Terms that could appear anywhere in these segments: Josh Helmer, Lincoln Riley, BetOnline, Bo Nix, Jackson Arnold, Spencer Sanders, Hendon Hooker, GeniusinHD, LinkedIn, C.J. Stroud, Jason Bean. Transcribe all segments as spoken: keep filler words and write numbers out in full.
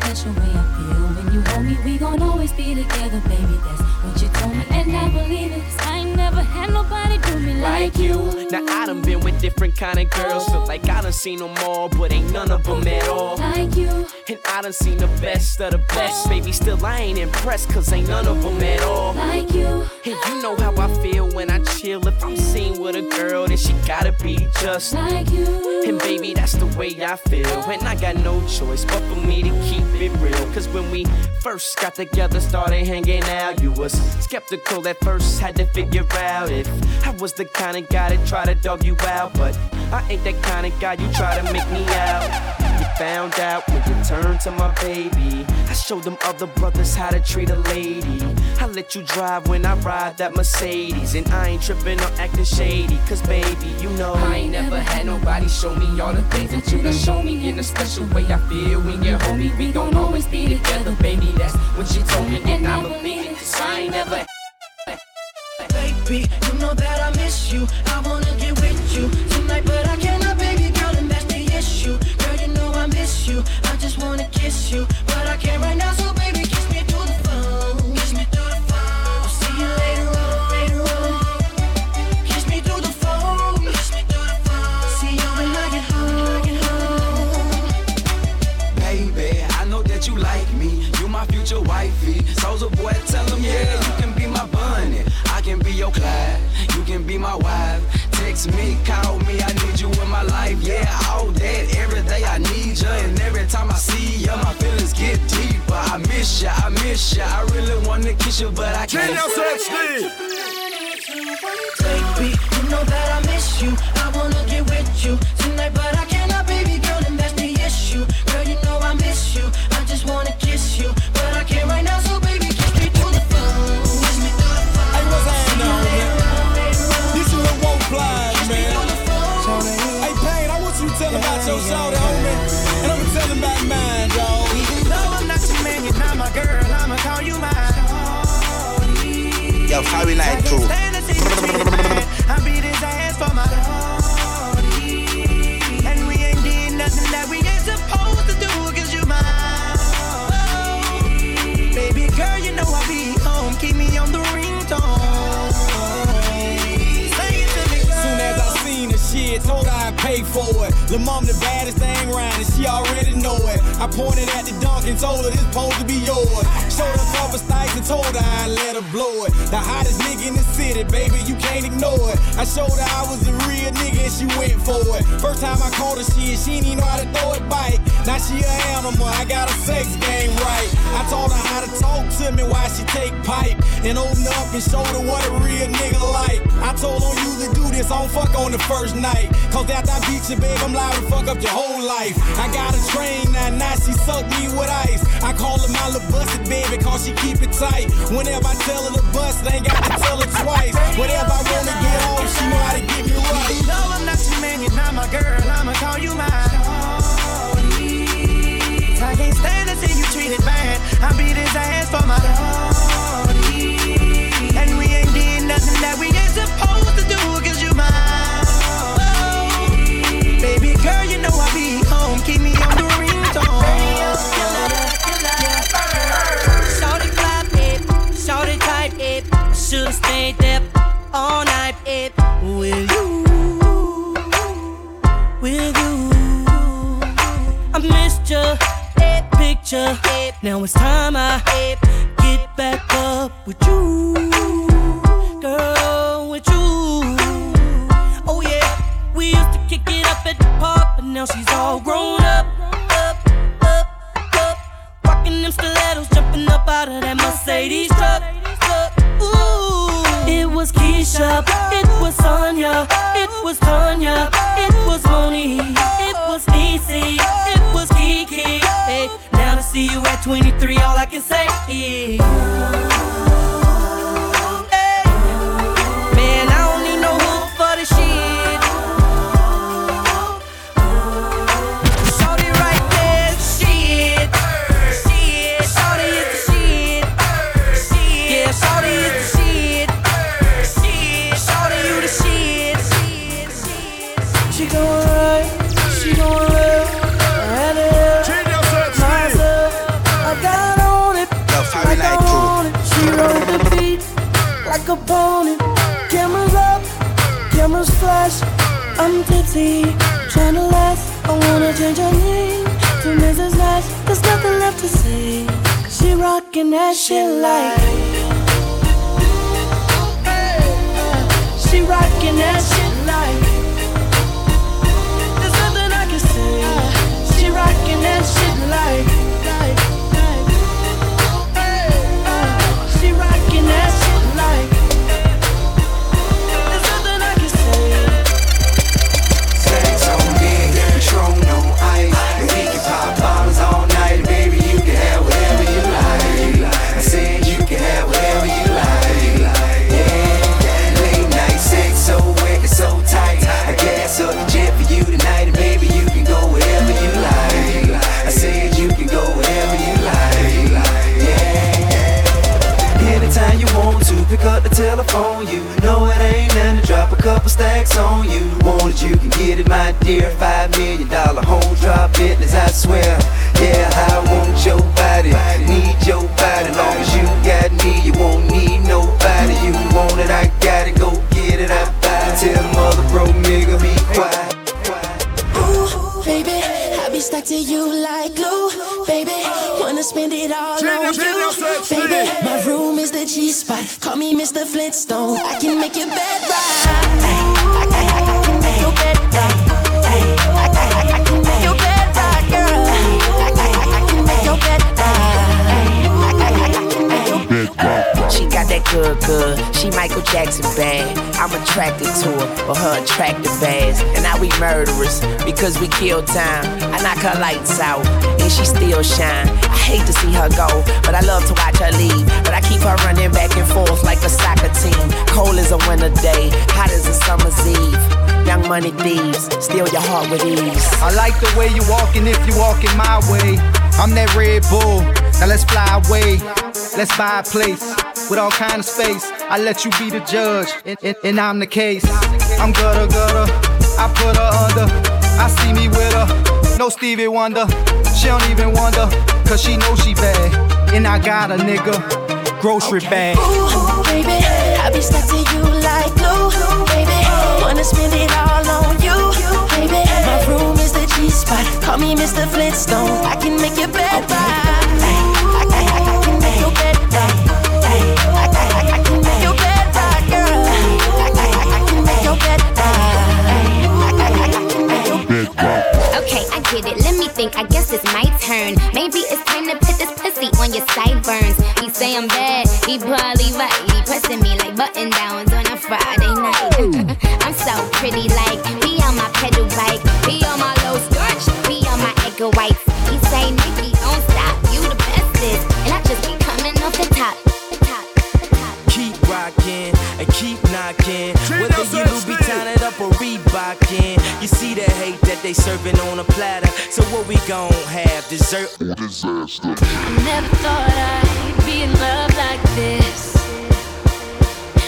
special way I feel when you hold me. We gon' always be together, baby. That's what you told me, and I believe it. 'Cause I ain't never had nobody do me like you. Now I done been with different kind of girls, feel like I done seen them all, but ain't none of them at all like you. And I done seen the best of the best, baby. Still I ain't impressed, 'cause ain't none of them at all like you. And you know how I feel when I chill. If I'm seen with a girl, then she gotta be just like you. And baby, that's the way I feel, and I got no choice but for me to keep it real. 'Cause when we first got together, started hanging out, you was skeptical at first, had to figure out if I was the kind of guy that tried to dog you out. But I ain't that kind of guy you try to make me out. You found out when you turned to my baby. I showed them other brothers how to treat a lady. I let you drive when I ride that Mercedes, and I ain't tripping or acting shady, 'cause baby, you know I ain't never had nobody show me all the things that you done show me. In a special way I feel when you're homie. We gon' always be together, baby. That's what you told me, and I believe it. 'Cause I ain't never baby, you know that I miss you. I wanna get with you tonight, but I cannot, baby girl, and that's the issue. Girl, you know I miss you. I just wanna kiss you, but I can't right now, so baby, kiss me through the phone. Kiss me through the phone. I'll see you later on, later on. Kiss me through the phone. Kiss me through the phone. See you when I get home, get home. Baby, I know that you like me. You my future wifey. Soulja boy, tell him yeah, yeah, you can be my bunny. I can be your Clyde, you can be my wife. Text me, call me, I need you in my life. Yeah, all that, every day I need ya. And every time I see ya, my feelings get deeper. I miss ya, I miss ya, I really wanna kiss ya, but I can't. Baby, you know that I miss you. I wanna get with you tonight, but I cannot, baby girl, and that's the issue. Girl, you know I miss you, I just wanna kiss you, but I can't right now, so baby, kiss me through the phone. Blind, man. Hey, Pain, I want you to tell yeah, about your yeah, shoulder, homie. Yeah. And I'm gonna tell him about mine, dog. Even though I'm not your man, you're not my girl, I'ma call you mine. Yo, how we like to? I beat his ass for my shorty. And we ain't did nothing that we ain't supposed to do, 'cause you mine. Baby girl, you know I be home, keep me on the ringtone. Shit, told her I paid for it. Lil' mom the baddest thing round, and she already know it. I pointed at the dunk and told her this supposed to be yours. Showed her cover sticks and told her I let her blow it. The hottest nigga in the city, baby, you can't ignore it. I showed her I was a real nigga and she went for it. First time I called her shit, she didn't even know how to throw a bike. Now she a animal, I got her sex game right. I told her how to talk to me while she take pipe, and open up and show her what a real nigga like. I told her you to do this, I don't fuck on the first night, 'cause after I beat you, babe, I'm liable to fuck up your whole life. I got a train now, now she suck me with ice. I call her my little busted baby, 'cause she keep it tight. Whenever I tell her to bust, they ain't got to tell her twice. Whatever I wanna get on, she know how to get me right. You know I'm not your man, you're not my girl, I'ma call you mine. I can't stand to see you treated bad, I beat his ass for my shorty. And we ain't did nothing that we ain't supposed to do, 'cause you mine. Baby girl, you know I be home, keep me on the ringtone. Shout it fly, babe, shout it tight, babe. Should've stayed there all night, babe. With you, with you, I missed your babe, picture, babe. Now it's time I babe, get back up with you. Girl, with you. Oh yeah, we used to kick it up at the pub, but now she's all grown up, up, up, up. Rockin' them stilettos, jumping up out of that Mercedes truck, truck. Ooh, it was Keisha, it was Sonya, it was Tanya, it was Moni, it was Niecy, it was Kiki. Hey, now to see you at twenty-three, all I can say is, hey, man, I don't need no hook for this shit. She gon' live, she gon' live, and live, myself, up on it. Cameras up, cameras flash. I'm tipsy, trying to last. I wanna change her name to Missus Nash. There's nothing left to say. She rockin' that shit like she rockin' that shit like there's nothing I can say. She rockin' that shit like telephone, you know it ain't nothing to drop a couple stacks on you. Want it, you can get it, my dear. Five million dollar home drop business, I swear. Yeah, I want your body, need your body. Long as you got me, you won't need nobody. You want it, I got it, go get it, I buy it. Tell mother broke nigga, be quiet. Ooh, baby, I be stuck to you like glue. Baby, wanna spend it all on you. Baby, my room is the G-spot. Call me Mister Flintstone. I can make your bed right. I can make your bed right. I can make your bed right, girl. I can make your bed right. I can make your bed right. She got that good, good. She Michael Jackson bad. I'm attracted to her, but her attractive ass. And now we murderers because we kill time. I knock her lights out and she still shine. I hate to see her go, but I love to watch her leave. But I keep her running back and forth like a soccer team. Cold as a winter day, hot as a summer's eve. Young money thieves, steal your heart with ease. I like the way you walkin' if you walkin' my way. I'm that Red Bull, now let's fly away. Let's buy a place with all kind of space. I let you be the judge, and, and, and I'm the case. I'm gutter gutter, I put her under. I see me with her, no Stevie Wonder. She don't even wonder, cause she knows she bad. And I got a nigga grocery okay. bag. Ooh, baby, I be stuck to you like glue. Baby, wanna spend it all on you. Baby, my room is the G-spot. Call me Mister Flintstone. I can make your bed right. I can make your bed right. I can make your bed right, girl. I can make your bed right. I can make your bed right. Okay, I get it. Let me think. I guess it's my turn. Maybe it's time to put this pussy on your sideburns. He say I'm bad, he probably right. He pressing me like button downs on a Friday night. I'm so pretty, like be on my pedal bike, be on my low starch, be on my Edgar whites. He say Nikki, don't stop, you the bestest, and I just be coming off the top. The top, the top. Keep rocking and keep knocking. Whether you be tied up or Reebokin', you see the hate that they serving on a platter. So what we gon' have, dessert or disaster? I never thought I'd be in love like this.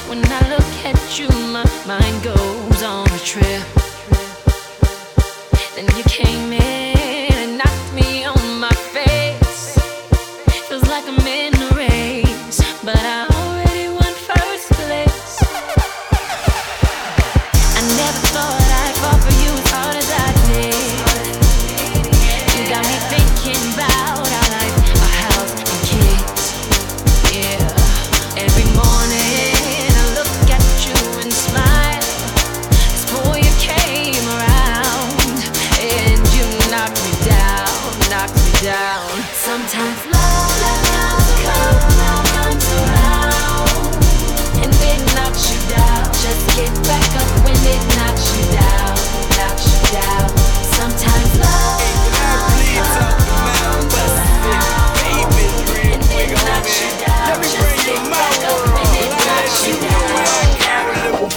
When I look at you, my mind goes on a trip. Then you came in and knocked me on my face. Feels like I'm in a race, but I already won first place. I never thought I'd fall for you as hard as I did. You got me thinking about our life, our house and kids. Yeah. Every morning I look at you and smile. This boy, you came around and you knocked me down, knocked me down. Sometimes love, love comes around and it knocks you down. Just get back up when it knocks you down, knocks you down. Sometimes love comes around and it knocks you down. Just get back up when it knocks you down. She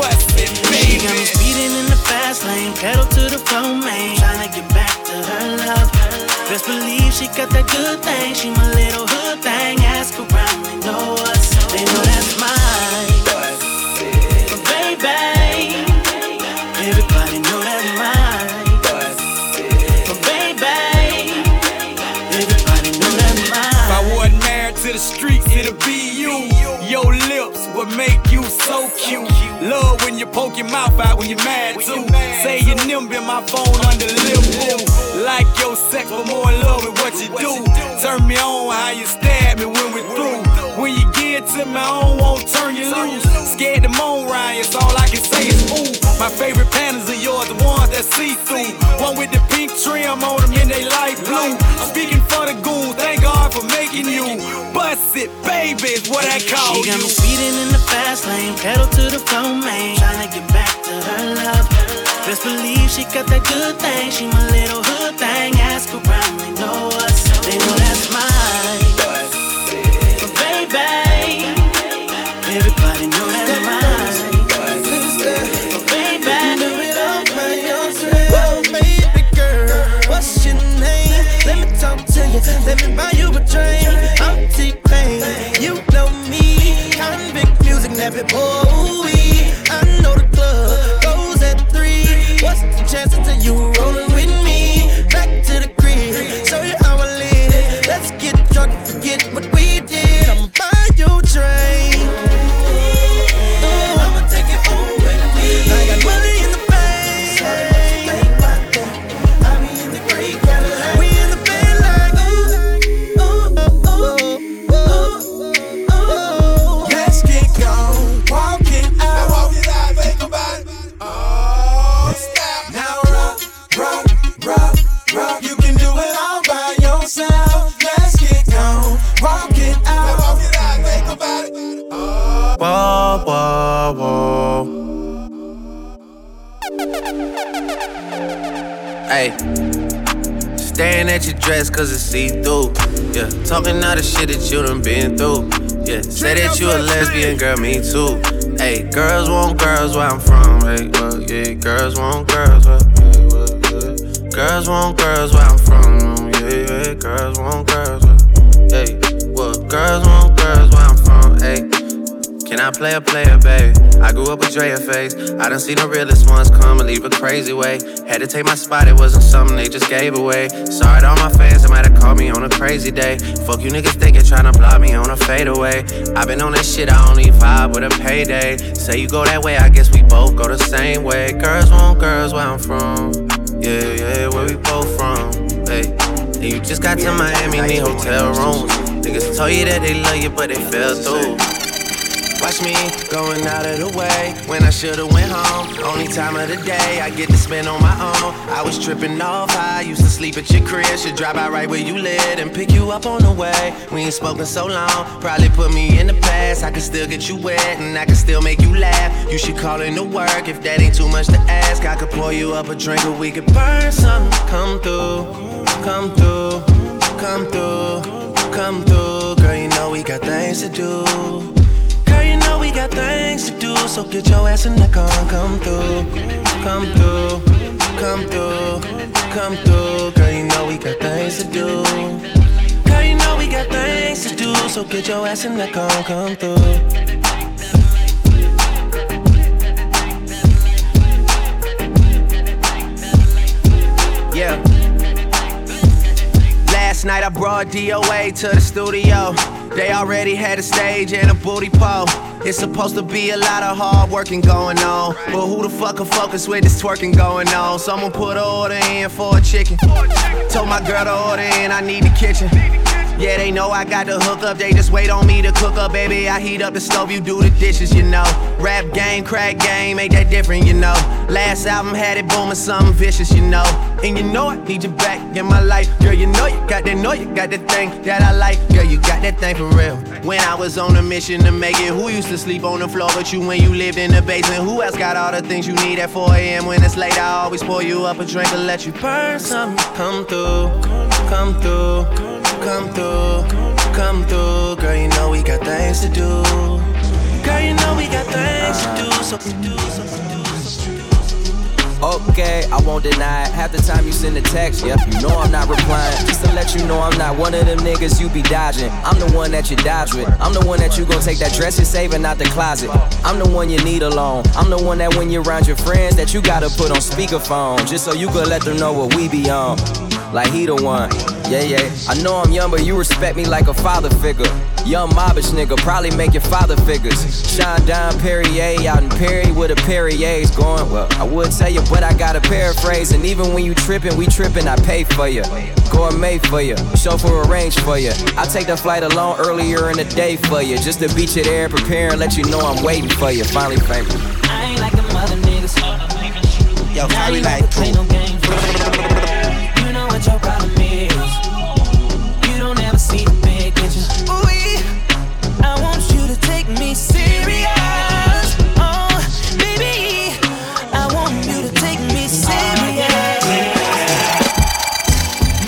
got me speeding in the fast lane, pedal to the floor, man. Tryna get back to her love. Best believe she got that good thing. She my little hood thing. Ask around, they know us. They know that's mine. But baby, everybody know that's mine. But baby, everybody know that's mine. If I wasn't married to the streets, it'd be you. Your lips would make you so cute. Love when you poke your mouth out when you're mad too. Say your nimble in my phone under lip. Like your sex, but more in love with what you do. Turn me on how you stab me when we're through. When you get to me, I don't want to turn you loose. Scared to moan, Ryan, it's all I can say is ooh. My favorite patterns are yours, the ones that see through. One with the pink trim on them and they light blue. I'm speaking for the goons, thank God for making you. Bust it, baby, is what I call you. She got me speeding in the fast lane, pedal to the floor, man. Tryna get back to her love. Best believe she got that good thing. She my little hood thing. Ask around, they know us. They know that's mine. But baby, everybody know that's mine. But baby, oh baby girl, what's your name? Let me talk to you. Let me buy you a drink. I'm T-Pain. You know me. Convict music, nappy boy. I know the club. What's the chance until you rollin' with me? Back to the crib, show you how I live. Let's get drunk and forget what we did. I'm buying you a drink. Oh, I'ma take it home with me. I got money in the bank. Sorry, what you think about that? I be in the great Cadillac. We in the bed like ooh, ooh, ooh, ooh, ooh, ooh. Let's get gone, walking out. Walk it out, think about it. Oh. Whoa, whoa, whoa. Hey, staring at your dress cause it's see-through. Yeah, talking all the shit that you done been through. Yeah, say that you a lesbian, girl, me too. Hey, girls want girls where I'm from. Hey, well, yeah, girls want girls where, hey, well, yeah. Girls want girls where I'm from. Yeah, yeah, girls want girls where, hey, well, girls want girls where I'm from. Hey, can I play a player, baby? I grew up with Drea face. I done seen the realest ones come and leave a crazy way. Had to take my spot, it wasn't something they just gave away. Sorry to all my fans, they might have called me on a crazy day. Fuck you niggas thinking, tryna block me on a fadeaway. I been on that shit, I only vibe with a payday. Say you go that way, I guess we both go the same way. Girls want girls where I'm from. Yeah, yeah, where we both from, hey. And you just got to Miami, need hotel rooms. Niggas told you that they love you, but they fell through. Watch me going out of the way when I should've went home. Only time of the day I get to spend on my own. I was tripping off high, used to sleep at your crib. Should drive out right where you live and pick you up on the way. We ain't spoken so long, probably put me in the past. I can still get you wet and I can still make you laugh. You should call in to work if that ain't too much to ask. I could pour you up a drink or we could burn something. Come through, come through, come through, come through. Girl, you know we got things to do. We got things to do, so get your ass in the car. Come through, come through, come through, come through. Girl, you know we got things to do. Girl, you know we got things to do, so get your ass in the car. Come through. Yeah. Last night I brought D O A to the studio. They already had a stage and a booty pole. It's supposed to be a lot of hard working going on, but who the fuck can focus with this twerking going on? Someone put an order in for a chicken. Told my girl to order in, I need the kitchen. Yeah, they know I got the hookup, they just wait on me to cook up. Baby, I heat up the stove, you do the dishes, you know. Rap game, crack game, ain't that different, you know. Last album had it booming, something vicious, you know. And you know I need you back in my life. Girl, you know you got that, know you got that thing that I like. Girl, you got that thing for real. When I was on a mission to make it, who used to sleep on the floor but you when you lived in the basement? Who else got all the things you need at four a.m. when it's late? I always pour you up a drink and let you burn something. Come through, come through, come through, come through. Girl, you know we got things to do. Girl, you know we got things to do, so to do, so to do. Okay, I won't deny it. Half the time you send a text, yeah, you know I'm not replying. Just to let you know I'm not one of them niggas you be dodging. I'm the one that you dodge with. I'm the one that you gon' take that dress you're saving out the closet. I'm the one you need alone. I'm the one that when you're around your friends that you gotta put on speakerphone, just so you could let them know what we be on. Like he the one. Yeah, yeah. I know I'm young, but you respect me like a father figure. Young mobbish nigga, probably make your father figures. Shine down Perrier, out in Perry with a Perrier's going. Well, I would tell you, but I gotta paraphrase. And even when you trippin', we trippin', I pay for you. Gourmet for you, chauffeur arrange for you. I take the flight alone earlier in the day for you. Just to beat you there, prepare and let you know I'm waiting for you. Finally famous. I ain't like a mother niggas. Yo, probably like play no games. You know what your problem is. You don't ever see the big picture. Ooh, I want you to take me serious. Oh, baby, I want you to take me serious.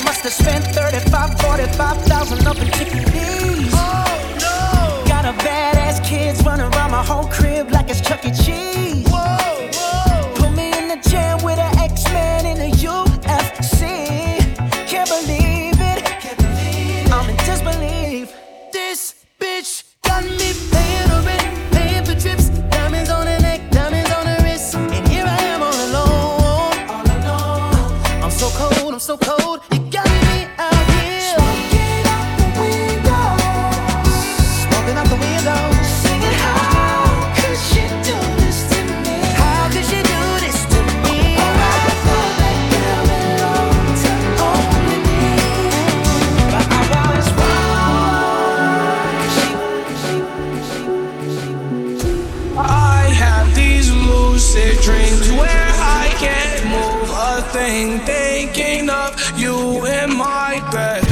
Must have spent thirty-five, forty-five thousand up in Chickadees. Oh, no. Got a badass kids running around my whole crib like it's Chuck E. Cheese. Thinking of you in my bed.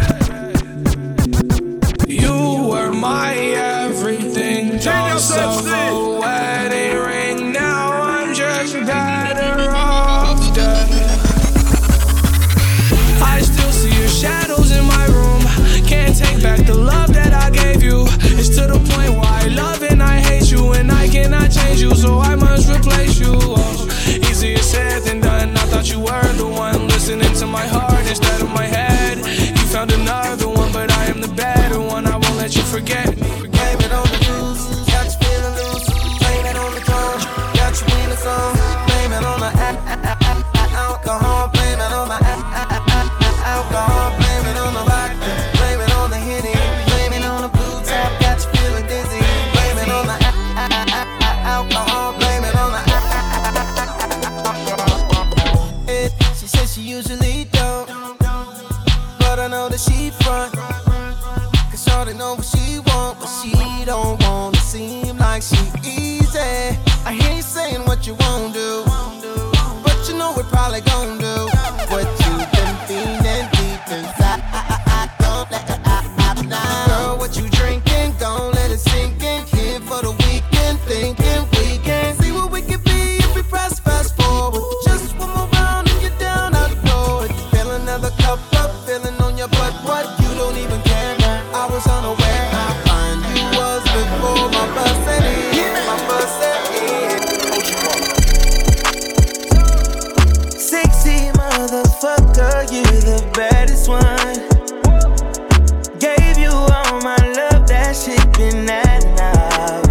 You were my everything. Just a full wedding ring. Now I'm just better off dead. I still see your shadows in my room. Can't take back the love that I gave you. It's to the point where I love and I hate you. And I cannot change you, so I must replace you. Oh, easier said than done. I thought you were the one listening to my heart instead of my head. You found another one, but I am the better one. I won't let you forget. Blame it on the blues, got you feeling loose. Blame it on the drums, got you in the song. Blame it on my alcohol. Blame it on my alcohol. Blame it on the rock. Blame it on the Henny. Blame it on the blue tap, got you feeling dizzy. Blame it on my alcohol. Blame it on my She says she usually don't, but I know that she front, cause all they know what she want, but she don't want to seem like she easy. I hear you saying what you won't do, but you know we're probably gon' do what you've been feeling deep inside. I, I, I don't let it out now. Girl, what you drinking, don't let it sink in. Here for the weekend, thinking we can see what we can be if we press fast forward. Just one more round. Up, up, feeling on your butt, what? You don't even care, man. I was unaware how fine you was before my bus set in. My bus set in. Sexy motherfucker, you the baddest one. Gave you all my love, that shit been at now.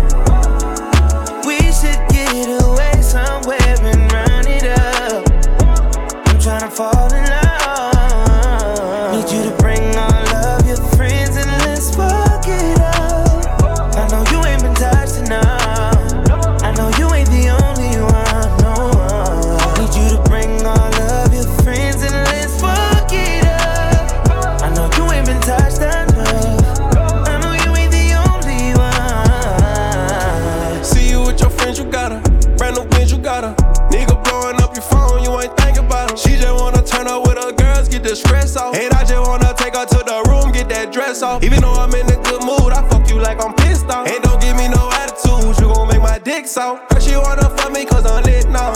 We should get away somewhere and run it up. I'm tryna fall in love. Even though I'm in a good mood, I fuck you like I'm pissed off. And don't give me no attitude, you gon' make my dick soft. Her she wanna fuck me cause I'm lit now.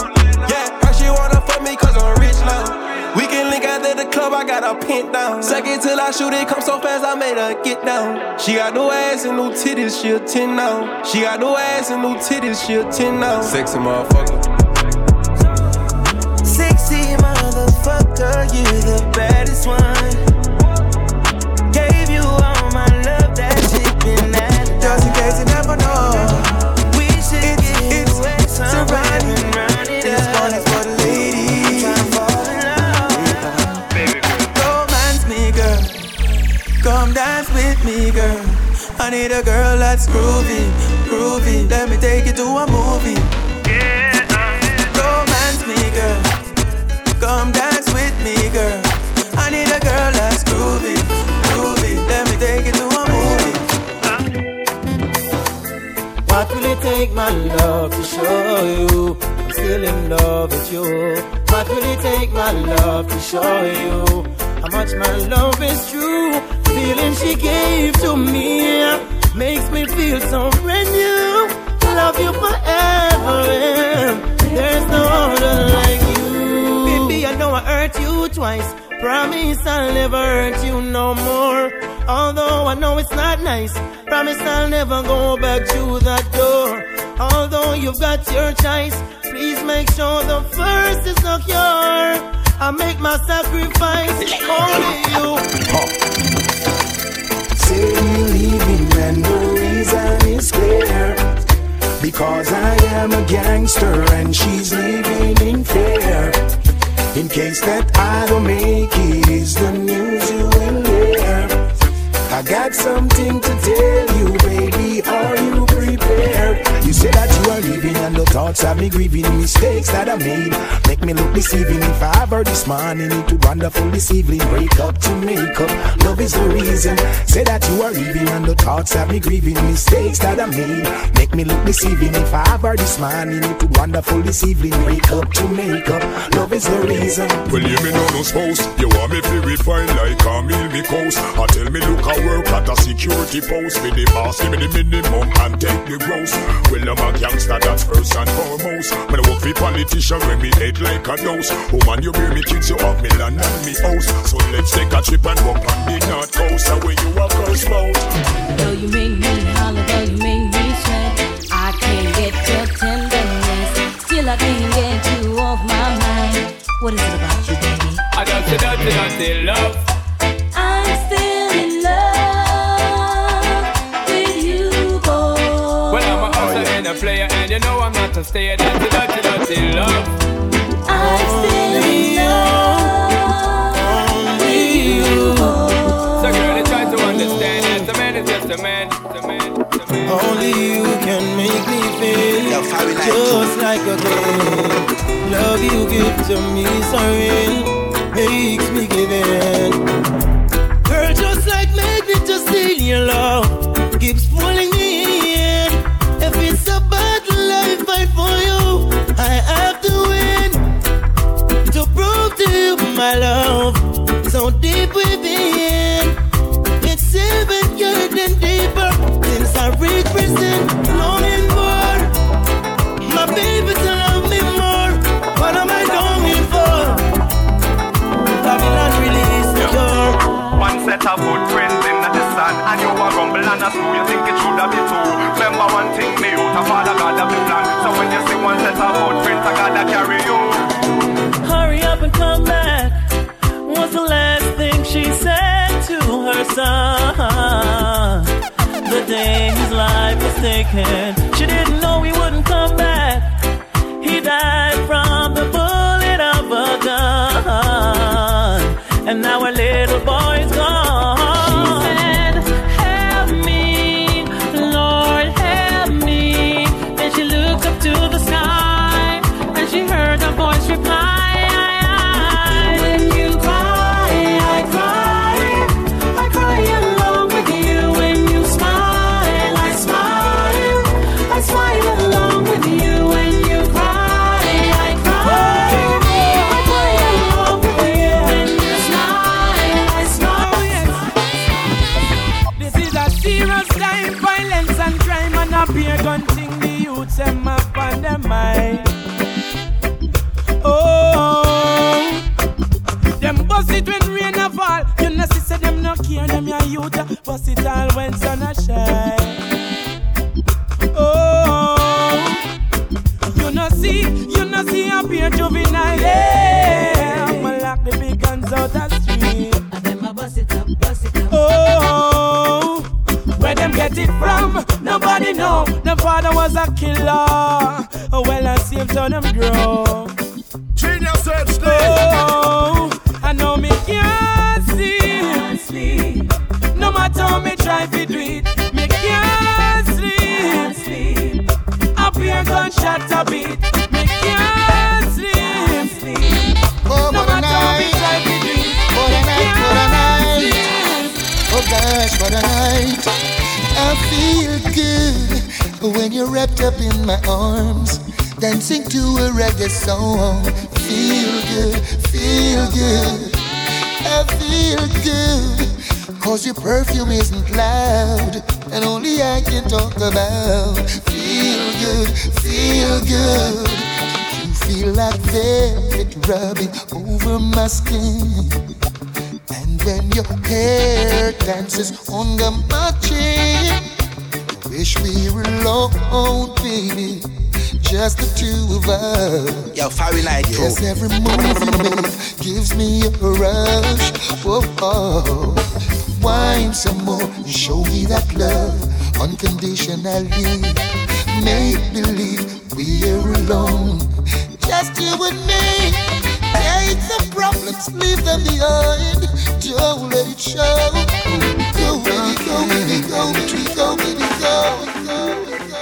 Yeah, her she wanna fuck me cause I'm rich now. We can link out at the club, I got a pent down. Second till I shoot it, come so fast, I made her get down. She got new ass and new titties, she a ten now. She got new ass and new titties, she a ten now. Sexy motherfucker. Sexy motherfucker, you the baddest one. Just in case you never know, we should it's, get it's away surrounding. This one is for the ladies. I'm trying to fall in love. Romance me, girl. dance with me, girl. I need a girl that's groovy, groovy. Let me take you to a movie. Yeah, romance me, girl. Come dance with me, girl. I need a girl that's groovy, groovy. Let me take you to a movie. What will it take, my love, to show you I'm still in love with you? What will it take, my love, to show you how much my love is true? The feeling she gave to me makes me feel so brand new. Love you forever, and there's no other like you. Baby, I know I hurt you twice. Promise I'll never hurt you no more. Although I know it's not nice, promise I'll never go back to that door. Although you've got your choice, please make sure the first is not yours. I make my sacrifice only you. Oh. Say you're leaving and the reason is clear. Because I am a gangster and she's living in fear. In case that I don't make it, is the news you will hear. I got something to tell you, baby, are you prepared? You say that you are leaving and the thoughts have me grieving. Mistakes that I made make me look deceiving. If I ever this morning, it would wonderful this evening. Break up to make up, love is the reason. Say that you are leaving and the thoughts have me grieving. Mistakes that I made make me look deceiving. If I ever this morning, it would wonderful this evening. Break up to make up, love is the reason. Well, you me know no spouse. You want me to refine like a meal me coast. I tell me look I work at a security post. With the boss, give me the minimum and take the gross. Well, I'm a gangster, that's first and foremost. When I work for politician, when me head like a nose. Woman, you bring me kids, you have me land and me house. So let's take a trip and walk on the North Coast. Away you are first mode. Though you make me holler, though you make me sweat, I can't get your tenderness. Still I can't get you off my mind. What is it about you, baby? I got the dirty, dirty love. I'm still in love with you, boy. Well, I'm a hustler and a player, and you know I'm not a stayer. Dirty, dirty, dirty love. I'm still in love with you, boy. So girl, they try to understand that the man is just a man, the man, the man. Only you can make me feel love, just like a girl. Love you give to me, so real, makes me give in. Girl, just like magnet, just in your love keeps pulling me in. If it's a battle I fight for you, I have to win. To prove to you my love, so deep within. It's even good and deeper since I represent. Longing for my baby to love me more. What am I longing for? I'm not really secure. One set of footprints in the sand, and you are rumble and a school, you think it should have been two. Remember one thing, me out of father God of the plan. So when you see one set of footprints, I gotta carry you. Hurry up and come back was the last thing she said to her son. The day his life was taken, she didn't know he wouldn't come back. He died from the bullet of a gun. And now a little boy's gone. She said, help me, Lord, help me. Then she looked up to the sky, and she heard a voice reply. When you cry, I cry. I cry along with you. When you smile, I smile. I smile along with you. When you cry, I cry. Beer gun thing the youths them up on their mind. Oh, them bust it when rain a fall. You know see say them no care, them ya youth bust it all when sun a shine. Oh, you know see, you know see a beer juvenile. Yeah, I'ma lock the big guns out the street. And them a bust it up, bust it up. Oh. Where them get it from, nobody know. Them father was a killer. Oh, well, I see him turn them grow. Genius H D. Oh, I know me can't see. No matter gunshot a beat. Me can't sleep, sleep. Oh, what a night, what a night, what a night. Oh gosh, what a night. I feel good when you're wrapped up in my arms, dancing to a reggae song. Feel good, feel good. I feel good, cause your perfume isn't loud, and only I can talk about. Feel good, feel good. You feel like velvet rubbing over my skin, and when your hair dances under my chin, wish we were alone, baby, just the two of us. Yo, fiery light, yo. Yes, every move gives me a rush. Whoa, oh. Wine some more and show me that love unconditionally. Make believe we're alone, just you and me. Take the problems, leave them behind. Don't let it show. Go, baby, go, baby, go, baby, go, baby, go, baby, go, baby, go.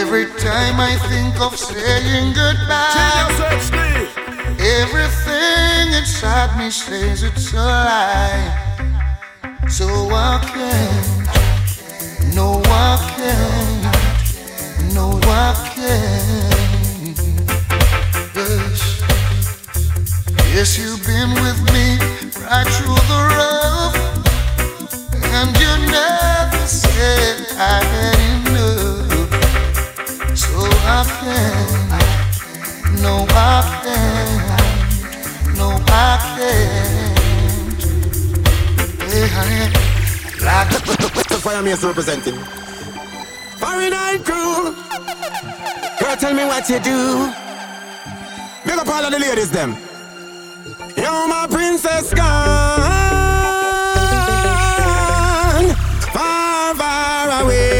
Every time I think of saying goodbye, everything inside me says it's a lie. So I can, no I can, no I can. Yes, yes, you've been with me right through the rough, and you never said I had enough. I can't, no I can't, no I can't. Hey, honey, like the fire me is representing Fiery Night Crew. Girl, tell me what you do. Big up all of the ladies, them. You're my princess gone far, far away.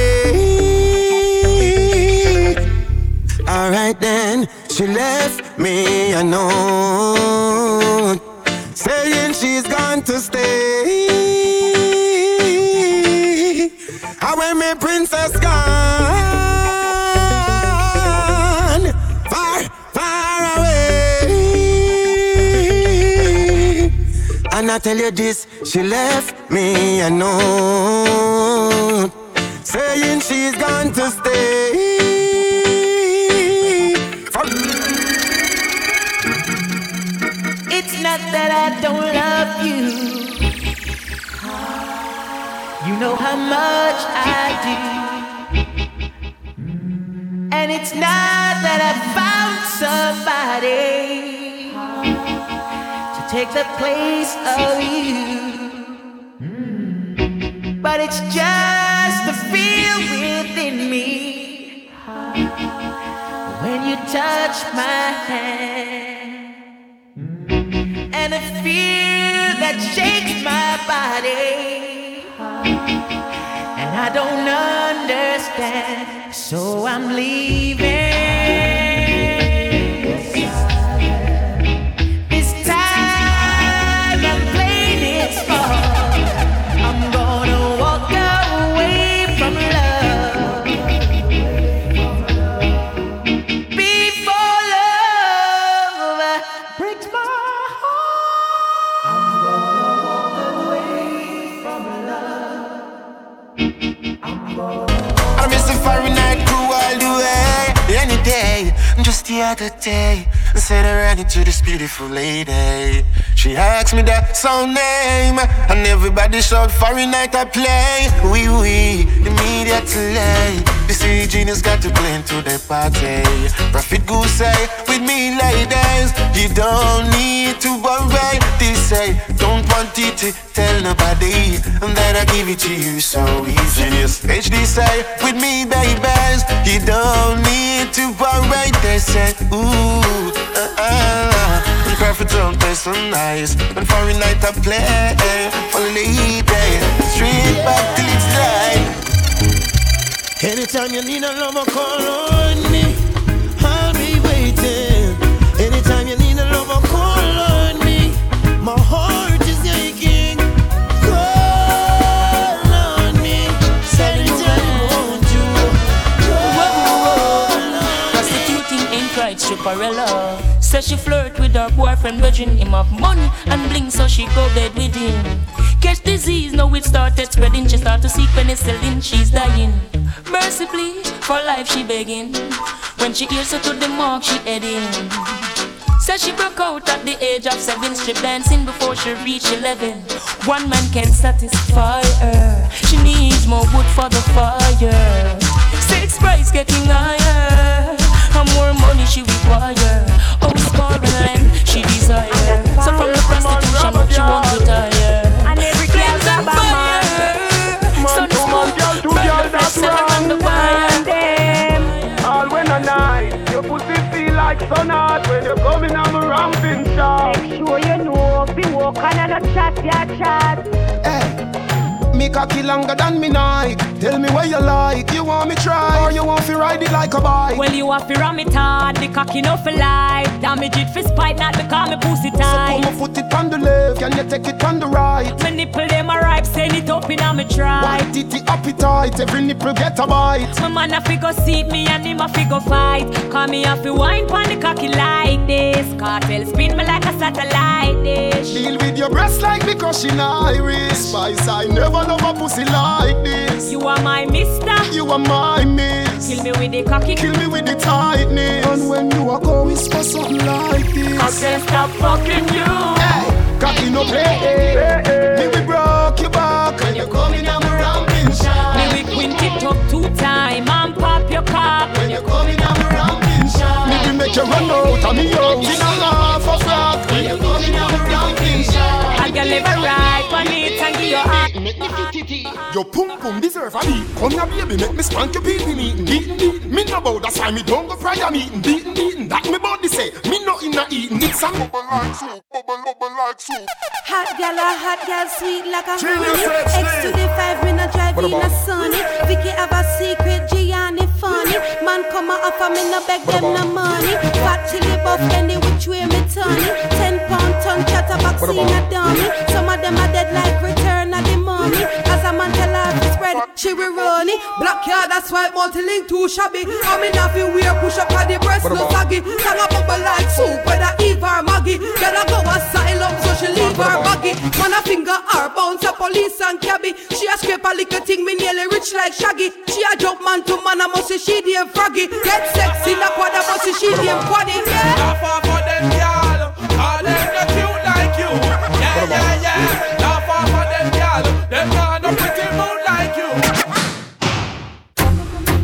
Alright then, she left me alone, saying she's gone to stay. I went my princess gone far, far away. And I tell you this, she left me alone, saying she's gone to stay. That I don't love you, you know how much I do, and it's not that I found somebody to take the place of you, but it's just the feel within me when you touch my hand. And a fear that shakes my body, and I don't understand, so I'm leaving. This time I'm playing it small. I'm gonna walk away from love before love breaks my heart. Fiery Night Crew all the way, any day. Just the other day, I said I ran into this beautiful lady. She asked me that song name, and everybody showed Fiery Night I play. Wee wee, immediately. The city genius got to play into the party. Prophet Goose with me ladies, you don't need to worry. They say, don't want it to tell nobody, and then I give it to you so easy. Genius H D say, with me babies, you don't need to worry. They say, ooh, uh-uh, and perfect don't play so nice, and Fiery Night I play for lady, straight back till it's night. Anytime you need a lover, call on me, I'll be waiting. Anytime you need a lover, call on me, my heart is aching. Call on me, anytime you want to. Call on me. Vampirella. Says she flirt with her boyfriend, wedging him of money and bling, so she go bed with him. Catch disease, now it started spreading. She start to seek penicillin, she's dying. Mercy please, for life she begging. When she hears her to the mark, she heading. Says she broke out at the age of seven, strip dancing before she reached eleven. One man can't satisfy her, she needs more wood for the fire. Six price getting higher, and more money she require. Oh, score and land she desire. So from the prostitution she won't retire. And every girl that fire, man to man, girl to girl that's round them. All when a night, your pussy feel like sun hot. When you come in, I'm a ramping shot. Make sure you know, be walking and a chat, yeah chat. Me cocky longer than me night. Tell me where you like. You want me try or you want fi ride it like a bike? Well, you want fi ram it hard. The cocky no fi lie. Damage it fi spite, not because me pussy tight. So put my foot it on the left, can you take it on the right? Me nipple them a ripe, send it up in a me try. White it the appetite, every nipple get a bite. My man a fi go seat me and him a fi go fight. Cause me a fi wine pon the cocky like this. Cartel spin me like a satellite dish. Deal with your breasts like me crushing Irish. Spice I never love a pussy like this. You are my mister, you are my miss. Kill me with the cocky, kill me with the tightness. And when you are going for something like this, I can't stop fucking you. Hey, cocky no play, hey, hey. Me we broke your back when you coming I'm a ramping shot. Me we quint it up two time and pop your cock when you coming I'm a ramping shot. Me we make you run out of me out in a half a frock when you coming I'm a ramping shot. I can live a right on it and give your heart. Your pum pum deserve a beat. Come here baby, make me spank your pee meetin'. Eatin', eatin', me no bow, that's why me don't go fry a meetin'. Eatin', eatin', that me body say, me no inna eatin'. It's a bubble like soup, bubble, bubble like soup. Hot gal a hot gal, sweet like a honey. X to the five, me no drive in a sunny. Vicky have a secret, Gianni funny. Man come a offer, me no beg them no money. Fat chili buff, any which way me turn it. Ten pound ton, chat a vaccine a dummy. Some of them are dead like return of the money. As a man tell her to spread, she be running. Black hair, that's why multi-link too shabby. I'm in half in wear, push up at the breast, no saggy. Sang a bubble like soup, whether Eve or Maggie. Girl I go a saddle up, so she leave her baggy. Man a finger her, bounce a police and cabby. She a scrape a little thing, me nearly rich like Shaggy. She a jump man to man, I must say she damn froggy. Get sexy, in a quad, I must say she damn quaddy. Yeah, far for them girl, all them not cute like you. Yeah, yeah, yeah. Them not a pretty mood like you.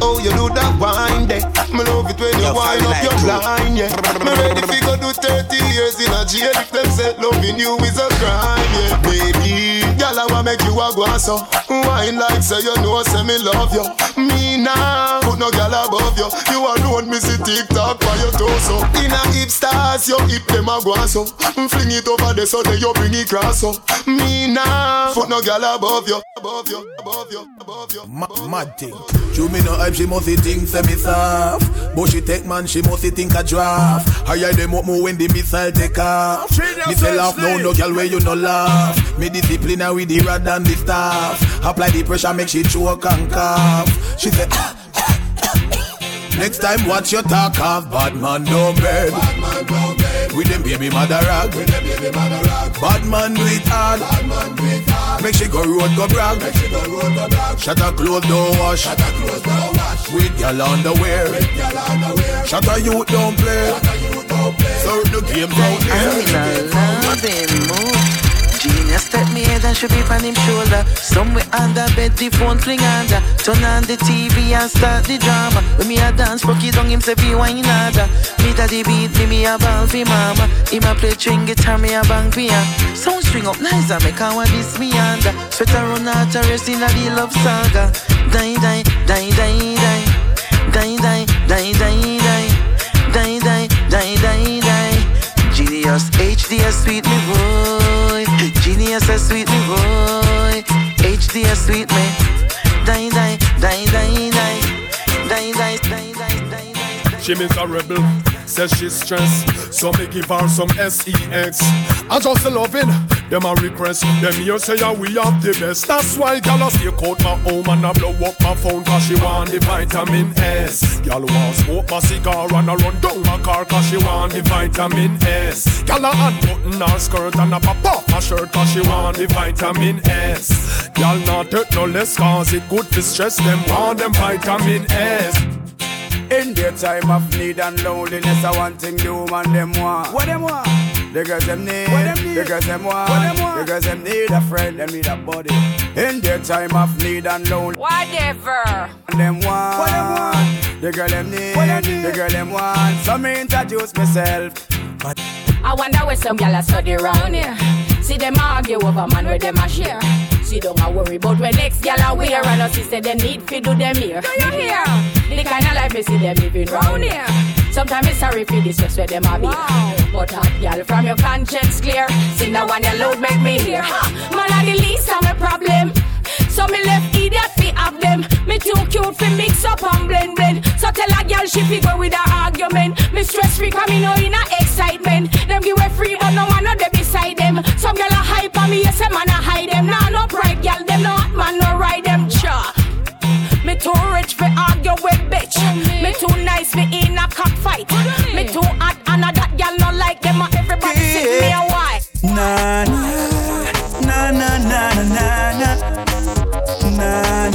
Oh, you do that wine day. Me love it when you your wind up like your line, yeah. Me ready fi go do thirty years in a jail if them said loving you is a crime, yeah. Baby, girl I wanna make you a guasso. Wine like say you know say me love you. Me now, put no girl above you. You alone me see TikTok by your torso. In a hipsters, you hip them a guasso. Fling it over there so they you bring it grasso. Me now, put no girl above you, above you, above you, above you. Above mad thing. You me no hype, she must think say me soft. But she take man, she must think a draft. Hire them up more when the missile take off. Me say laugh, no, no girl where you no laugh. Me discipline her with the rod and the staff. Apply the pressure, make she choke and cough. She say, next time watch your talk off. Bad man no bed. With them baby mother rag. Bad man do it hard. Make she go road go brag. Shut her clothes don't wash. With your underwear. Shut her youth don't play. So the game down here. I'm in love with you. Genius take me head and should be on him shoulder. Somewhere under bed the phone fling under. Turn on the T V and start the drama. When me a dance for kids on him say be wine harder. Me daddy beat me, me a ball for mama. Him a play string guitar, me a bang piano. Sound string up nice and make her want this me under. Sweat a run out a rest in a the love saga. Die, die, die, die, die. Die, die, die, die, die. Die, die, die, die, die. Genius H D is sweet me boy. Genius is sweet me boy. H D is sweet me. Die, die, die, die, die. Die, die, die, die, die. She miserable, says she's stressed. So me give her some sex. I just loving Them a request. Them here say yeah, we have the best. That's why gyal a stake out my home and I blow up my phone, cause she want the vitamin S. Gyal want smoke my cigar and I run down my car, cause she want the vitamin S. Gyal a unbutton her skirt and a pop off her shirt, cause she want the vitamin S. Gyal not take no less, cause it good to stress. Them want them vitamin S. In their time of need and loneliness, I want thing do man them want. What them want? The girls them need, the girls them want, the girls them need a friend, them need a buddy. In their time of need and loneliness, whatever them want, what them want? The girl them need, the girl them want. So me introduce myself. But I wonder where some gyal a study round here. See them argue over man where them a share. She don't a worry about when next gyal a wear, and her sister them need fi do them here. Do you hear? The kind of life you see them living round here. Sometimes it's sorry for this just where them a be. Wow. But hot gyal from your conscience clear. See now one you love make me hear. Ha! Man a the least of my problem. So me left idiot fi have them. Me too cute fi mix up and blend blend. So tell a gyal she fi go with her argument. Me stress free cause me no in a excitement. Them give way free but no man no dey beside them. Some gyal a hype on me, yes a man a hide them. Nah no pride gyal them, no hot man no ride them. Cha. Me too rich fi argue with bitch. Me too nice fi in a cockfight. Me too hot and a that gyal no like them. And everybody sit me a why. Na na na na na na na.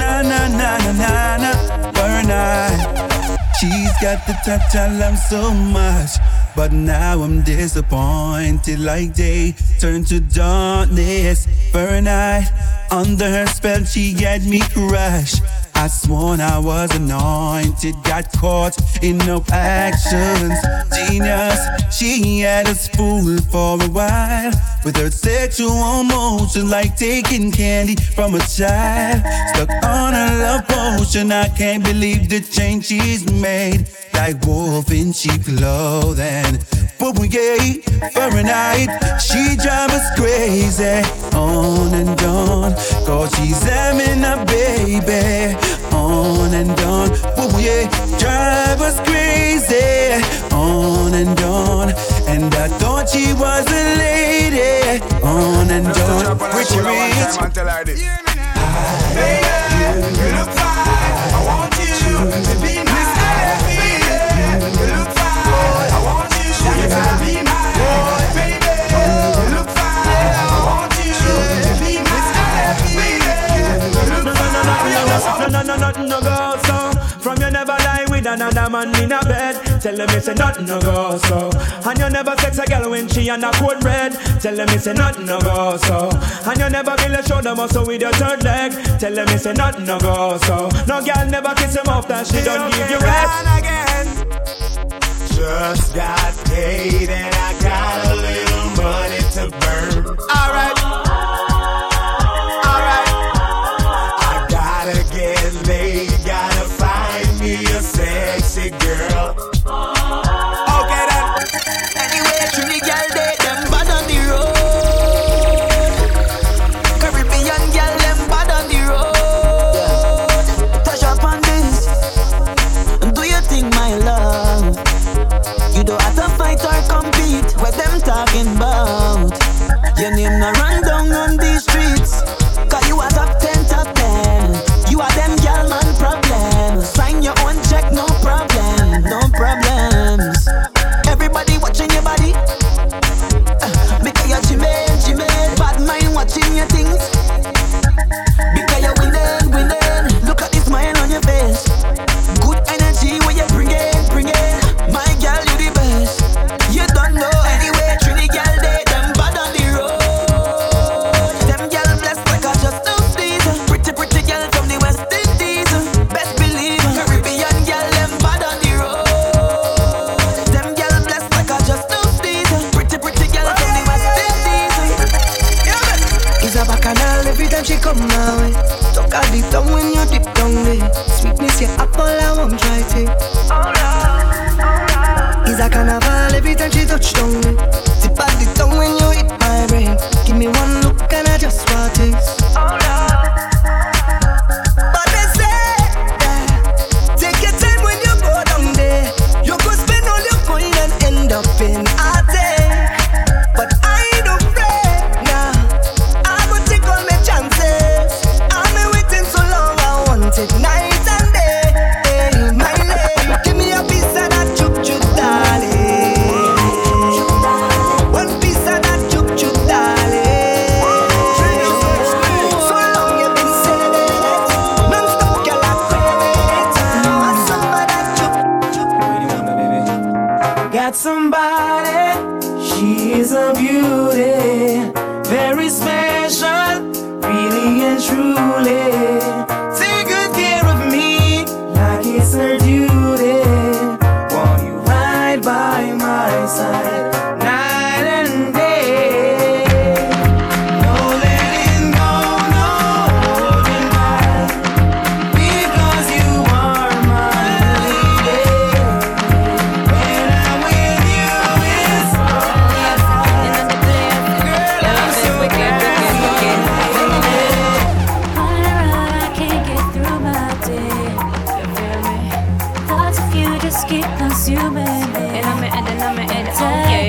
Na na na na na na na for a night. She's got the touch I love so much, but now I'm disappointed. Like day turned to darkness for a night. Under her spell, she had me crushed. I sworn I was anointed, got caught in no actions. Genius, she had us fooled for a while with her sexual motion, like taking candy from a child. Stuck on her love potion, I can't believe the change she's made. Like wolf in sheep clothing, but we gay for a night. She drives us crazy on and on, cause she's having a baby. On and on, oh yeah, drive us crazy. On and on, and I thought she was a lady. On and on, which reach. Baby, you look fine. I want you to be mine. Baby, you look fine. I want you to be mine. Baby, you look fine. I want you to be mine. Baby, you look fine. No, no, no, nothing no go so. From you never lie with another man in a bed. Tell them it's a nothing no go so. And you never sex a girl when she and a cold red. Tell them it's a nothing no go so. And you never feel a shoulder muscle with your third leg. Tell them it's a nothing no go so. No girl never kiss him off that she don't give you rest. Just got paid and I got a little money to burn. Alright. Sexy girl. Okay then. Anyway, truly girl date them bad on the road. Caribbean girl them bad on the road. Touch up on this. Do you think my love? You don't have to fight or compete with them talking about. Your name no run down on these streets. Cause you are top ten, top ten. You are them girl man problem. Sign your own check, no problem, no problems. Everybody watching your body. Uh, because you're Jimmy, Jimmy. Bad mind watching your things. Because you're winning, winning. Look at the smile on your face. Good energy when you bring it, bring it. My girl, you the best. You don't know anyway. Trini girl, they them bad on the road. Them girl blessed like I just don't please. Pretty, pretty girl from the West Indies. Best believe. Caribbean girl, them bad on the road. Them girl blessed like I just don't please. Pretty, pretty girl from the West Indies. It's a bacchanal every time she come my way. Talk a deep down when you dip down there. Sweetness, your apple, I won't try to. It's a carnival every time she touch down me. Tip at the tongue when you hit my brain. Give me one look and I just want it. Oh no. But they say that take your time when you go down there. You could spend all your coin and end up in a day. But I don't be special, really and truly. Take good care of me, like it's her duty. Want you right by my side, night and day. No letting go, no holding back, because you are my lady. When I'm with you, it's all I have. Girl, I'm so glad. On and on, I can't get through my day. You feel me? Thoughts of you just keep consuming me. And I'm in, and I'm in, and I'm in.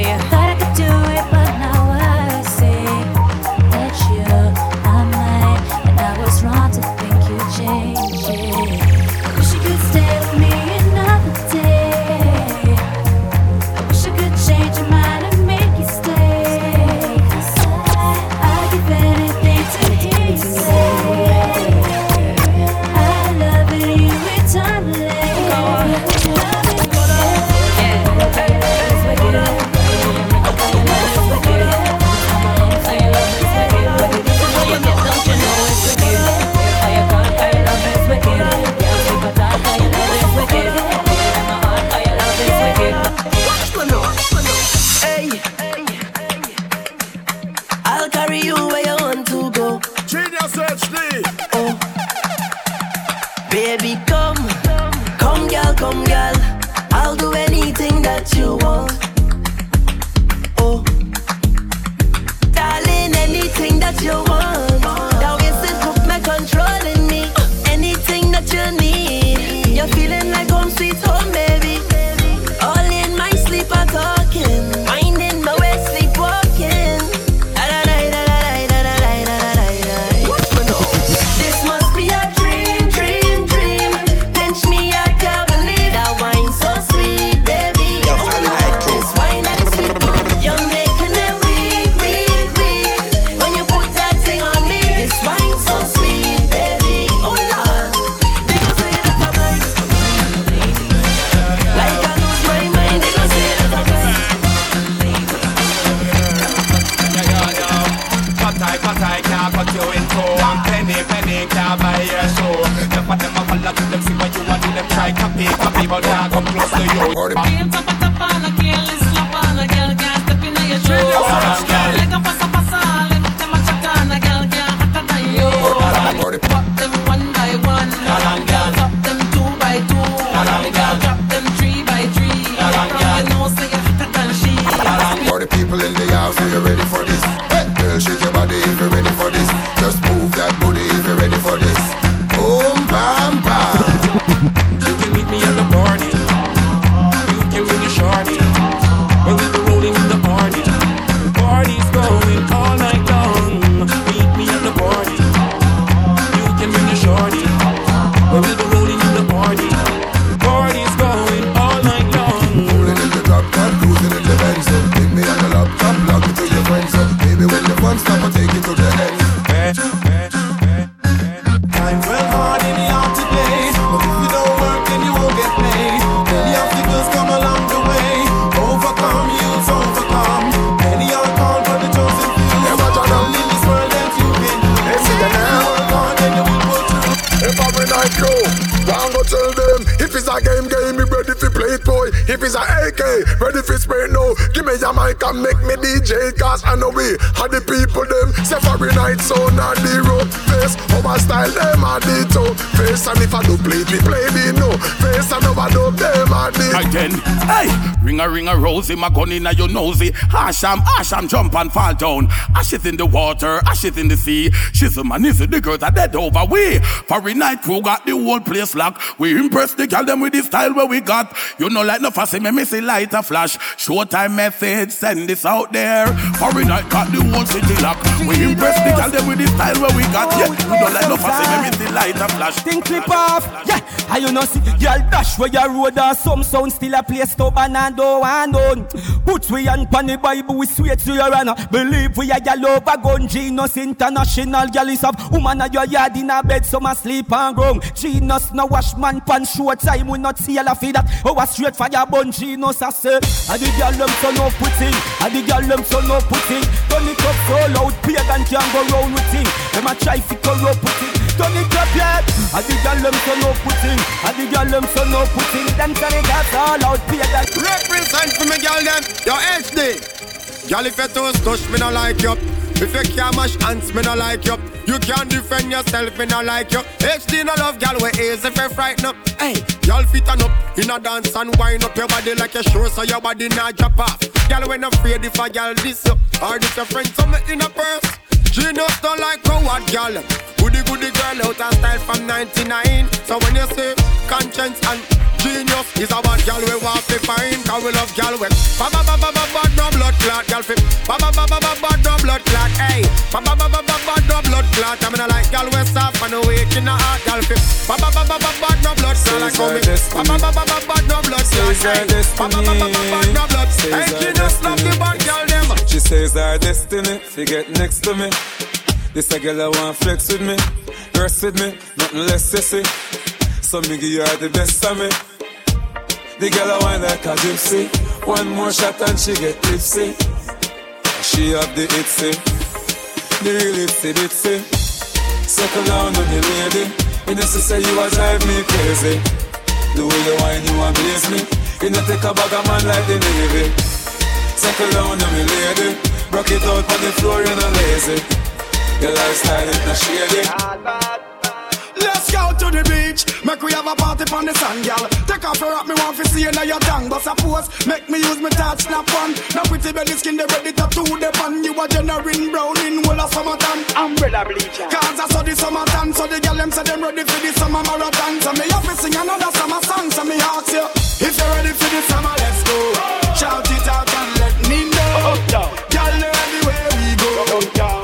Him a gun inna your nosey, asham, asham, jump and fall down. Ashes in the water, ashes in the sea. She's a man, is the girls are dead over we. For a night crew got the whole place locked. We impress the girl them with the style where we got. You know like no fussy, me miss a light a flash. Showtime message, send this out there. For a night got the whole city locked. We impress the girl them with the style where we got. Yeah, you know like no fussy, me miss a light a flash. Think clip off, yeah. I you know see the girl dash where your road or some sound still a place to banana and do and on. Put we and pan the Bible, we swear to your honor. Believe we are your over gone. Genius International, girl is have woman at your yard in a bed, some asleep and wrong. Genius no wash man pan short time, we not see a la feed that. Oh, a straight fire bun, Genius I say. I did your lump so no putting, I did your lump so no putting. Turn it up so loud, pagan can't go round with him. Them a try to corrupt it. Turn it up yet. I did your lump so no putting, I did your lump so no putting. Them turn it up all out, pagan. Represent for me, girl, them. Your H D. Girl, if you toast touch, me no like you. If you can't mash hands, me no like you. You can't defend yourself, me no like you. H D no love, girl, we easy if you frighten up. Hey, girl, fitin' up in a dance and wind up your body like a show, so your body not drop off. Girl, we no afraid if a girl this up or this your friend, so me in a purse. Genius don't like coward, girl. Goody goody girl out of style from ninety-nine. So when you say conscience and Genius is a bad gal we walk the fine, cause we love gal we. Ba ba ba ba ba ba no blood clot, gal fit. Ba ba ba ba ba ba no blood clot, hey. Ba ba ba ba ba ba no blood clot. I'm not like gal we soft and awake in the heart, gal fit. Ba ba ba ba ba ba no blood clot, like me. Ba ba ba ba ba ba no blood clot, hey. Ba ba ba ba ba ba no blood. Hey, Genius love the bad gal them. She says our destiny, she get next to me. This a gal I want flex with me, dress with me, nothing less sissy. So me give you all the best of me. The girl a wine like a gypsy. One more shot and she get tipsy. She have the itsy, the real itsy ditsy. Settle down on the lady. You know she say you a drive me crazy. The way you wine you amaze me. You know take a bag of man like the Navy. Settle down on the lady. Broke it out on the floor, you know lazy. Your lifestyle is not shady. Let's go to the beach, make we have a party pon the sand, girl. Take off your hat, me want to see you now your tongue. But suppose, make me use me touch, snap on. Now pretty belly skin, they ready to do the pan. You a generating brown in whole of summertime. Umbrella bleacher. Cause I saw the summertime, so the girl them say them ready for the summer marathon. So me have to sing another summer song, so me ask you, if you're ready for the summer, let's go. Shout it out and let me know. Girl, everywhere we go.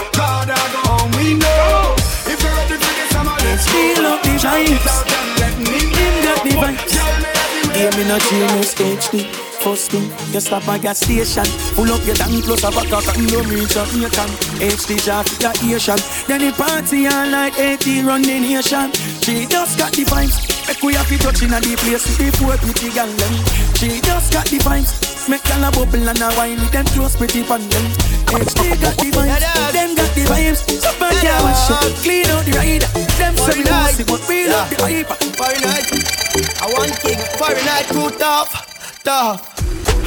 Feel up the vibes. Him got the vibes. Hear me no Genius H D. First thing, you stop at gas station. Pull up your tank plus a back out and no reach up your tank. H D job, your Asian. Then the party all night, eighty run the nation. She just got the vibes. Make we have to touch in a deep place before it with the gang them. She just got the vibes. Make y'all a bubble and a wine with them close pretty fun them. H D got the vibes, yeah, them got the vibes. Stop and yeah, wash clean out the rider. Them some lousy, but we love the hyper. Fahrenheit, I want king. Fahrenheit too tough, tough.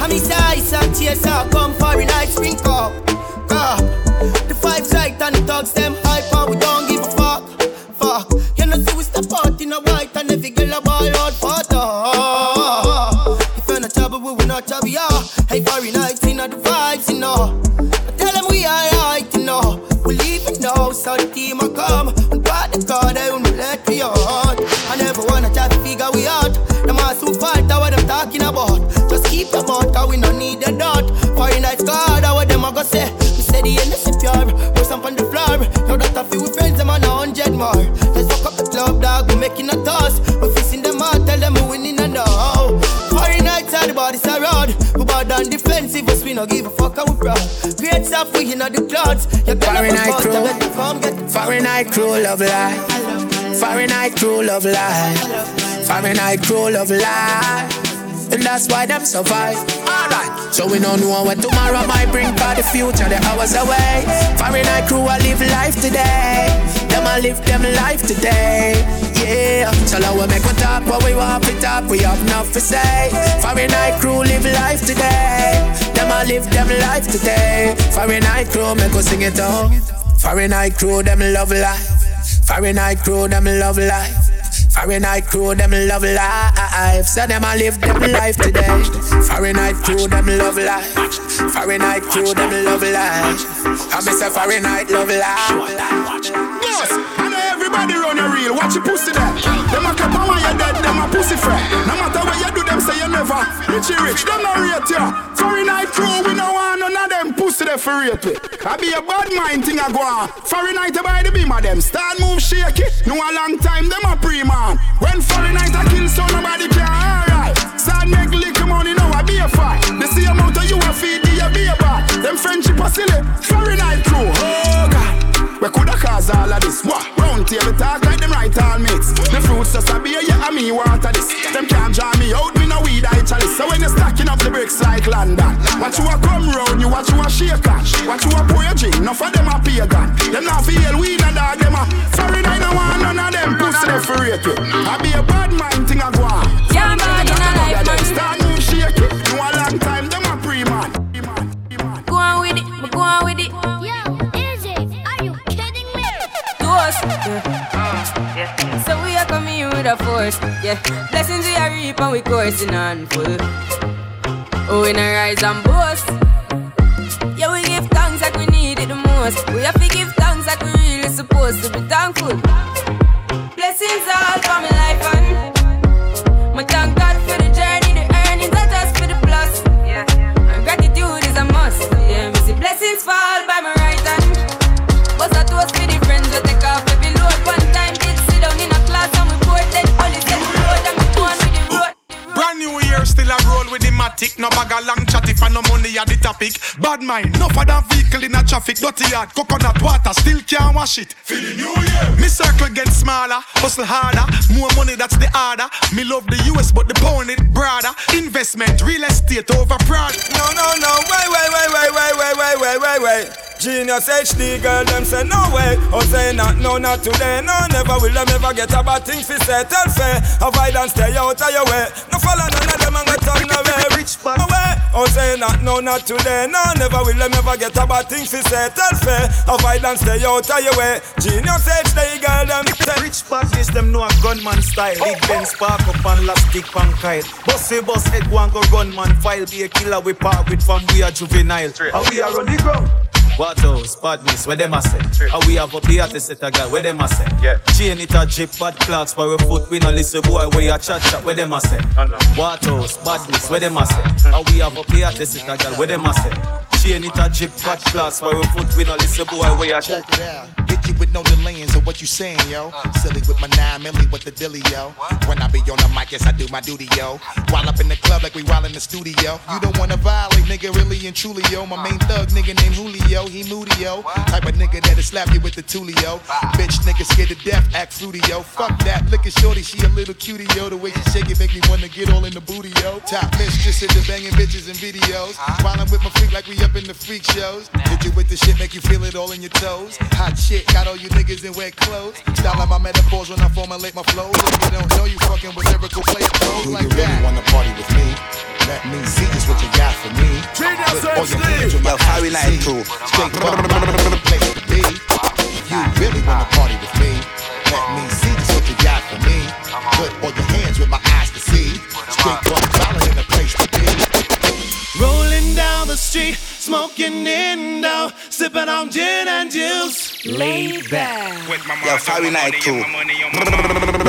I miss ice and tears out, come Fahrenheit, spring up. Ah, the five sight and the dogs, them hyper, we don't give a fuck, fuck. You know, see we step out in a white and every girl a ball out for the. If you're not trouble, we will not trouble ya. Hey, Fahrenheit, you know the vibes, you know. So the team will come and part the car, they won't let me out. I never wanna try to figure we out. The mass who fight, that's what I'm talking about. Just keep your mouth, cause we don't need the doubt. Fahrenheit's God, that's what them are gonna say. We say the energy pure, put some on the floor. Now that I feel with friends, them on a hundred more. Let's fuck up the club, dog, we're making a toss. We're fixing them out, tell them we're winning and now. Fahrenheit's all the bodies around. We're bad and defensive, us we no give a fuck how we proud. Great stuff, we in the clouds. Fahrenheit crew, Fahrenheit crew love life. Fahrenheit crew love life. Fahrenheit crew love life. And that's why them survive. Alright, so we don't know what tomorrow might bring, for the future, the hours away. Fahrenheit crew, I live life today. Them I live them life today. Yeah, so now we make a top, but we want it up. We have nothing to say. Fahrenheit crew live life today. Them a live them life today. Fahrenheit crew, make us sing it out. Fahrenheit crew, them love life. Fahrenheit crew, them love life. Fahrenheit crew, them love life. So them a live them life today. Fahrenheit crew, them love life. Fahrenheit crew, them love life. I miss a Fahrenheit love life. Yes. Everybody run a reel, watch your pussy there. Them a cap on my head, them a pussy friend. No matter what you do, them say you never. Richie rich, them no rate ya. Fahrenheit crew, we no want none of them pussy there for rate we. I be a bad mind thing I go on. Fahrenheit by the beam of them, start move shake it. No a long time, them a pre-man. When Fahrenheit a kill, so nobody care, alright. Start make lick money, now I be a fight. They see amount of you a feed the baby. Them friendship are silly. Fahrenheit crew. Oh God, we coulda caused all of this. What? Round table talk like them right all mates. The fruits just a beer, yeah, and me water this. Them can't draw me out, me no weed I chalice. So when you stacking up the bricks like London, watch you a come round, you watch you a shake catch, watch you a pour your drink. Enough of them a pagan. Them not feel weed and dog them a. Fahrenheit no want none of them pussy they for rate with. I be a bad mind thing a go on. Yeah, man, in a life man. Start move shake it. You a long time them a pre man. Go on with it, but go on with it. Yeah. Yeah. So we are coming here with a force, yeah. Blessings we are reap and we coursing on full. Oh, we na rise and boast. Yeah, we give thanks like we need it the most. We have to give thanks like we really supposed to be thankful. Blessings all for my life and my thank God for the journey, the earnings not just for the plus. Yeah, yeah. And gratitude is a must. Yeah, we see blessings fall by my right hand. What's a toast for the friends we take off every load. One time did sit down in a class and we poured that only set the road and we gone with the road. Brand new year, still a roll with the matic. No bag a long chat if I no money at the topic. Bad mind, no for that vehicle in a traffic. Dirty yard, coconut water, still can't wash it. Feel the new year. Me circle get smaller, hustle harder. More money, that's the harder. Me love the U S but the pound it broader. Investment, real estate over prod. No, no, no, wait, wait, wait, wait, wait, wait, wait, wait, wait, wait. Genius H D, girl, them say no way. Oh, say not, no, not today. No, never will them ever get about things we settle fair. Avoid and stay out of your way. No follow none of them and get turned away. Rich man away. Oh, say not, no, not today. No, never will them ever get about things we settle fair. Avoid and stay out of your way. Genius H D, girl, them say rich pack this, them know a gunman style. Big Ben spark up and last stick pan kite. Bossy boss head one go gunman file. Be a killer we park with from we are juvenile. And we are on the ground. What else? Badness, where them a say? How we have up the artist set a guy, where them a say? Yeah. Chain it a drip, bad clocks, by we foot, we no listen boy, where you chat chat, where them a say? Oh, no. What else? Badness, where them a say? How we have up the artist set a guy, where them a say? Chain it a drip, bad clocks, by we foot, we no listen boy, where you chat chat. With no delays of what you saying, yo. Uh, Silly with my nine milli with the dilly, yo. What? When I be on the mic, yes, I do my duty, yo. While up in the club like we while in the studio. Uh, you don't wanna violate, nigga, really and truly, yo. My uh, main thug, nigga named Julio, he moody, yo. What? Type of nigga that'll slap you with the tulio. Uh, Bitch, nigga scared to death, act fruity, yo. Fuck uh, that, look at shorty, she a little cutie, yo. The way she shake it make me wanna get all in the booty, yo. Top bitch, just hit the banging bitches and videos. Uh, While I'm with my freak like we up in the freak shows. Nah. Did you with the shit, make you feel it all in your toes. Yeah. Hot shit, got all you niggas in wet clothes. Style my metaphors when I formulate my flows. If you don't know you fucking with lyrical play flows like that. Do you really wanna party with me? Let me see just what you got for me. All your hands with my fiery light crew. Straight from the place to be. You really wanna party with me? Let me see just what you got for me. Put all your hands with my eyes to see. Straight from ballin' in the place to be. Rolling down the street, smoking indo, sipping on gin and juice. Laid back. Yo, Friday night crew.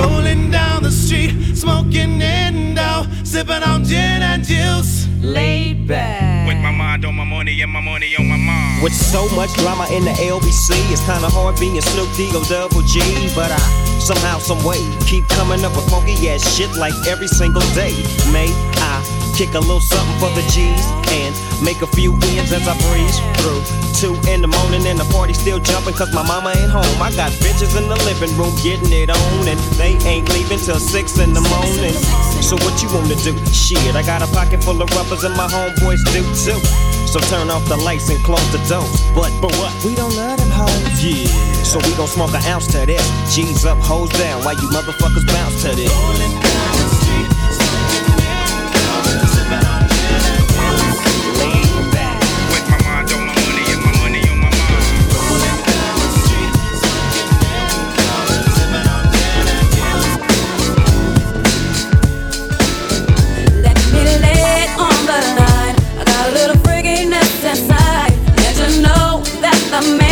Rolling down the street, smoking indo, sipping on gin and juice. Laid back. With my mind on my money and my money on my mind. With so much drama in the L B C, it's kinda hard being Snoop D or Double G, but I. Somehow, some way, keep coming up with funky ass shit like every single day. May I kick a little something for the G's and make a few ends as I breeze through. Two in the morning and the party still jumping cause my mama ain't home. I got bitches in the living room getting it on and they ain't leaving till six in the morning. So what you wanna do? Shit, I got a pocket full of rubbers and my homeboys do too. So turn off the lights and close the door. But, but what? We don't love them hoes. Yeah. So we gon' smoke an ounce to this. G's up, hoes down, while you motherfuckers bounce to this. Rolling down the street, smoking in, sipping on gin and juice. Lean back. With my mind on my money and my money on my mind. Rolling down the street, smoking in, sipping on gin and juice. Let me lay it on the line. I got a little freakiness inside. Did you know that the man